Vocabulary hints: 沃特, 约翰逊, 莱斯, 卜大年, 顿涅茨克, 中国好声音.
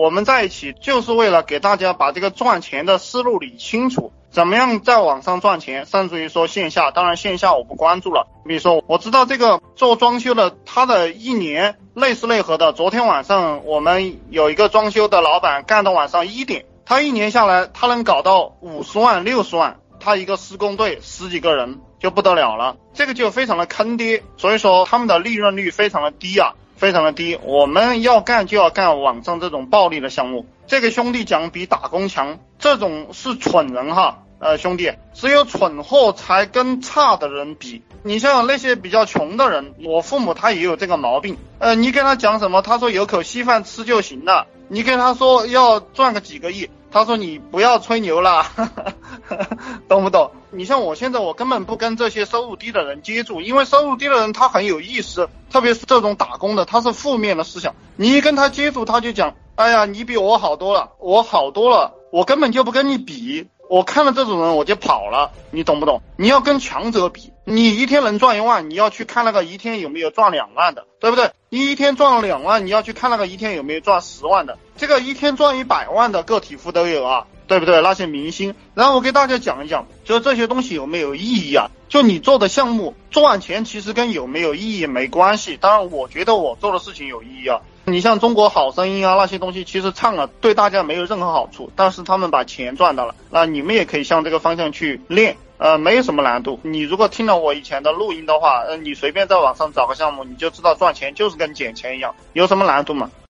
我们在一起就是为了给大家把这个赚钱的思路理清楚，怎么样在网上赚钱，甚至于说线下，当然线下我不关注了。比如说我知道这个做装修的，他的一年类似内核的，昨天晚上我们有一个装修的老板干到晚上1点，他一年下来他能搞到50万60万，他一个施工队十几个人就不得了了，这个就非常的坑爹，所以说他们的利润率非常的低啊，非常的低。我们要干就要干网上这种暴利的项目，这个兄弟讲比打工强，这种是蠢人哈，兄弟，只有蠢货才跟差的人比。你像那些比较穷的人，我父母他也有这个毛病，你跟他讲什么，他说有口稀饭吃就行了，你跟他说要赚个几个亿，他说你不要吹牛了，懂不懂？你像我现在，我根本不跟这些收入低的人接触，因为收入低的人他很有意识，特别是这种打工的，他是负面的思想，你一跟他接触，他就讲，哎呀，你比我好多了，我好多了，我根本就不跟你比，我看了这种人我就跑了，你懂不懂？你要跟强者比，你一天能赚1万，你要去看那个一天有没有赚2万的，对不对？你一天赚了2万，你要去看那个一天有没有赚10万的，这个一天赚100万的个体户都有啊，对不对？那些明星。然后我给大家讲一讲，就这些东西有没有意义啊？就你做的项目赚钱其实跟有没有意义没关系，当然我觉得我做的事情有意义啊。你像中国好声音啊那些东西，其实唱了对大家没有任何好处，但是他们把钱赚到了，那你们也可以向这个方向去练，没有什么难度。你如果听了我以前的录音的话，你随便在网上找个项目，你就知道赚钱就是跟捡钱一样，有什么难度吗？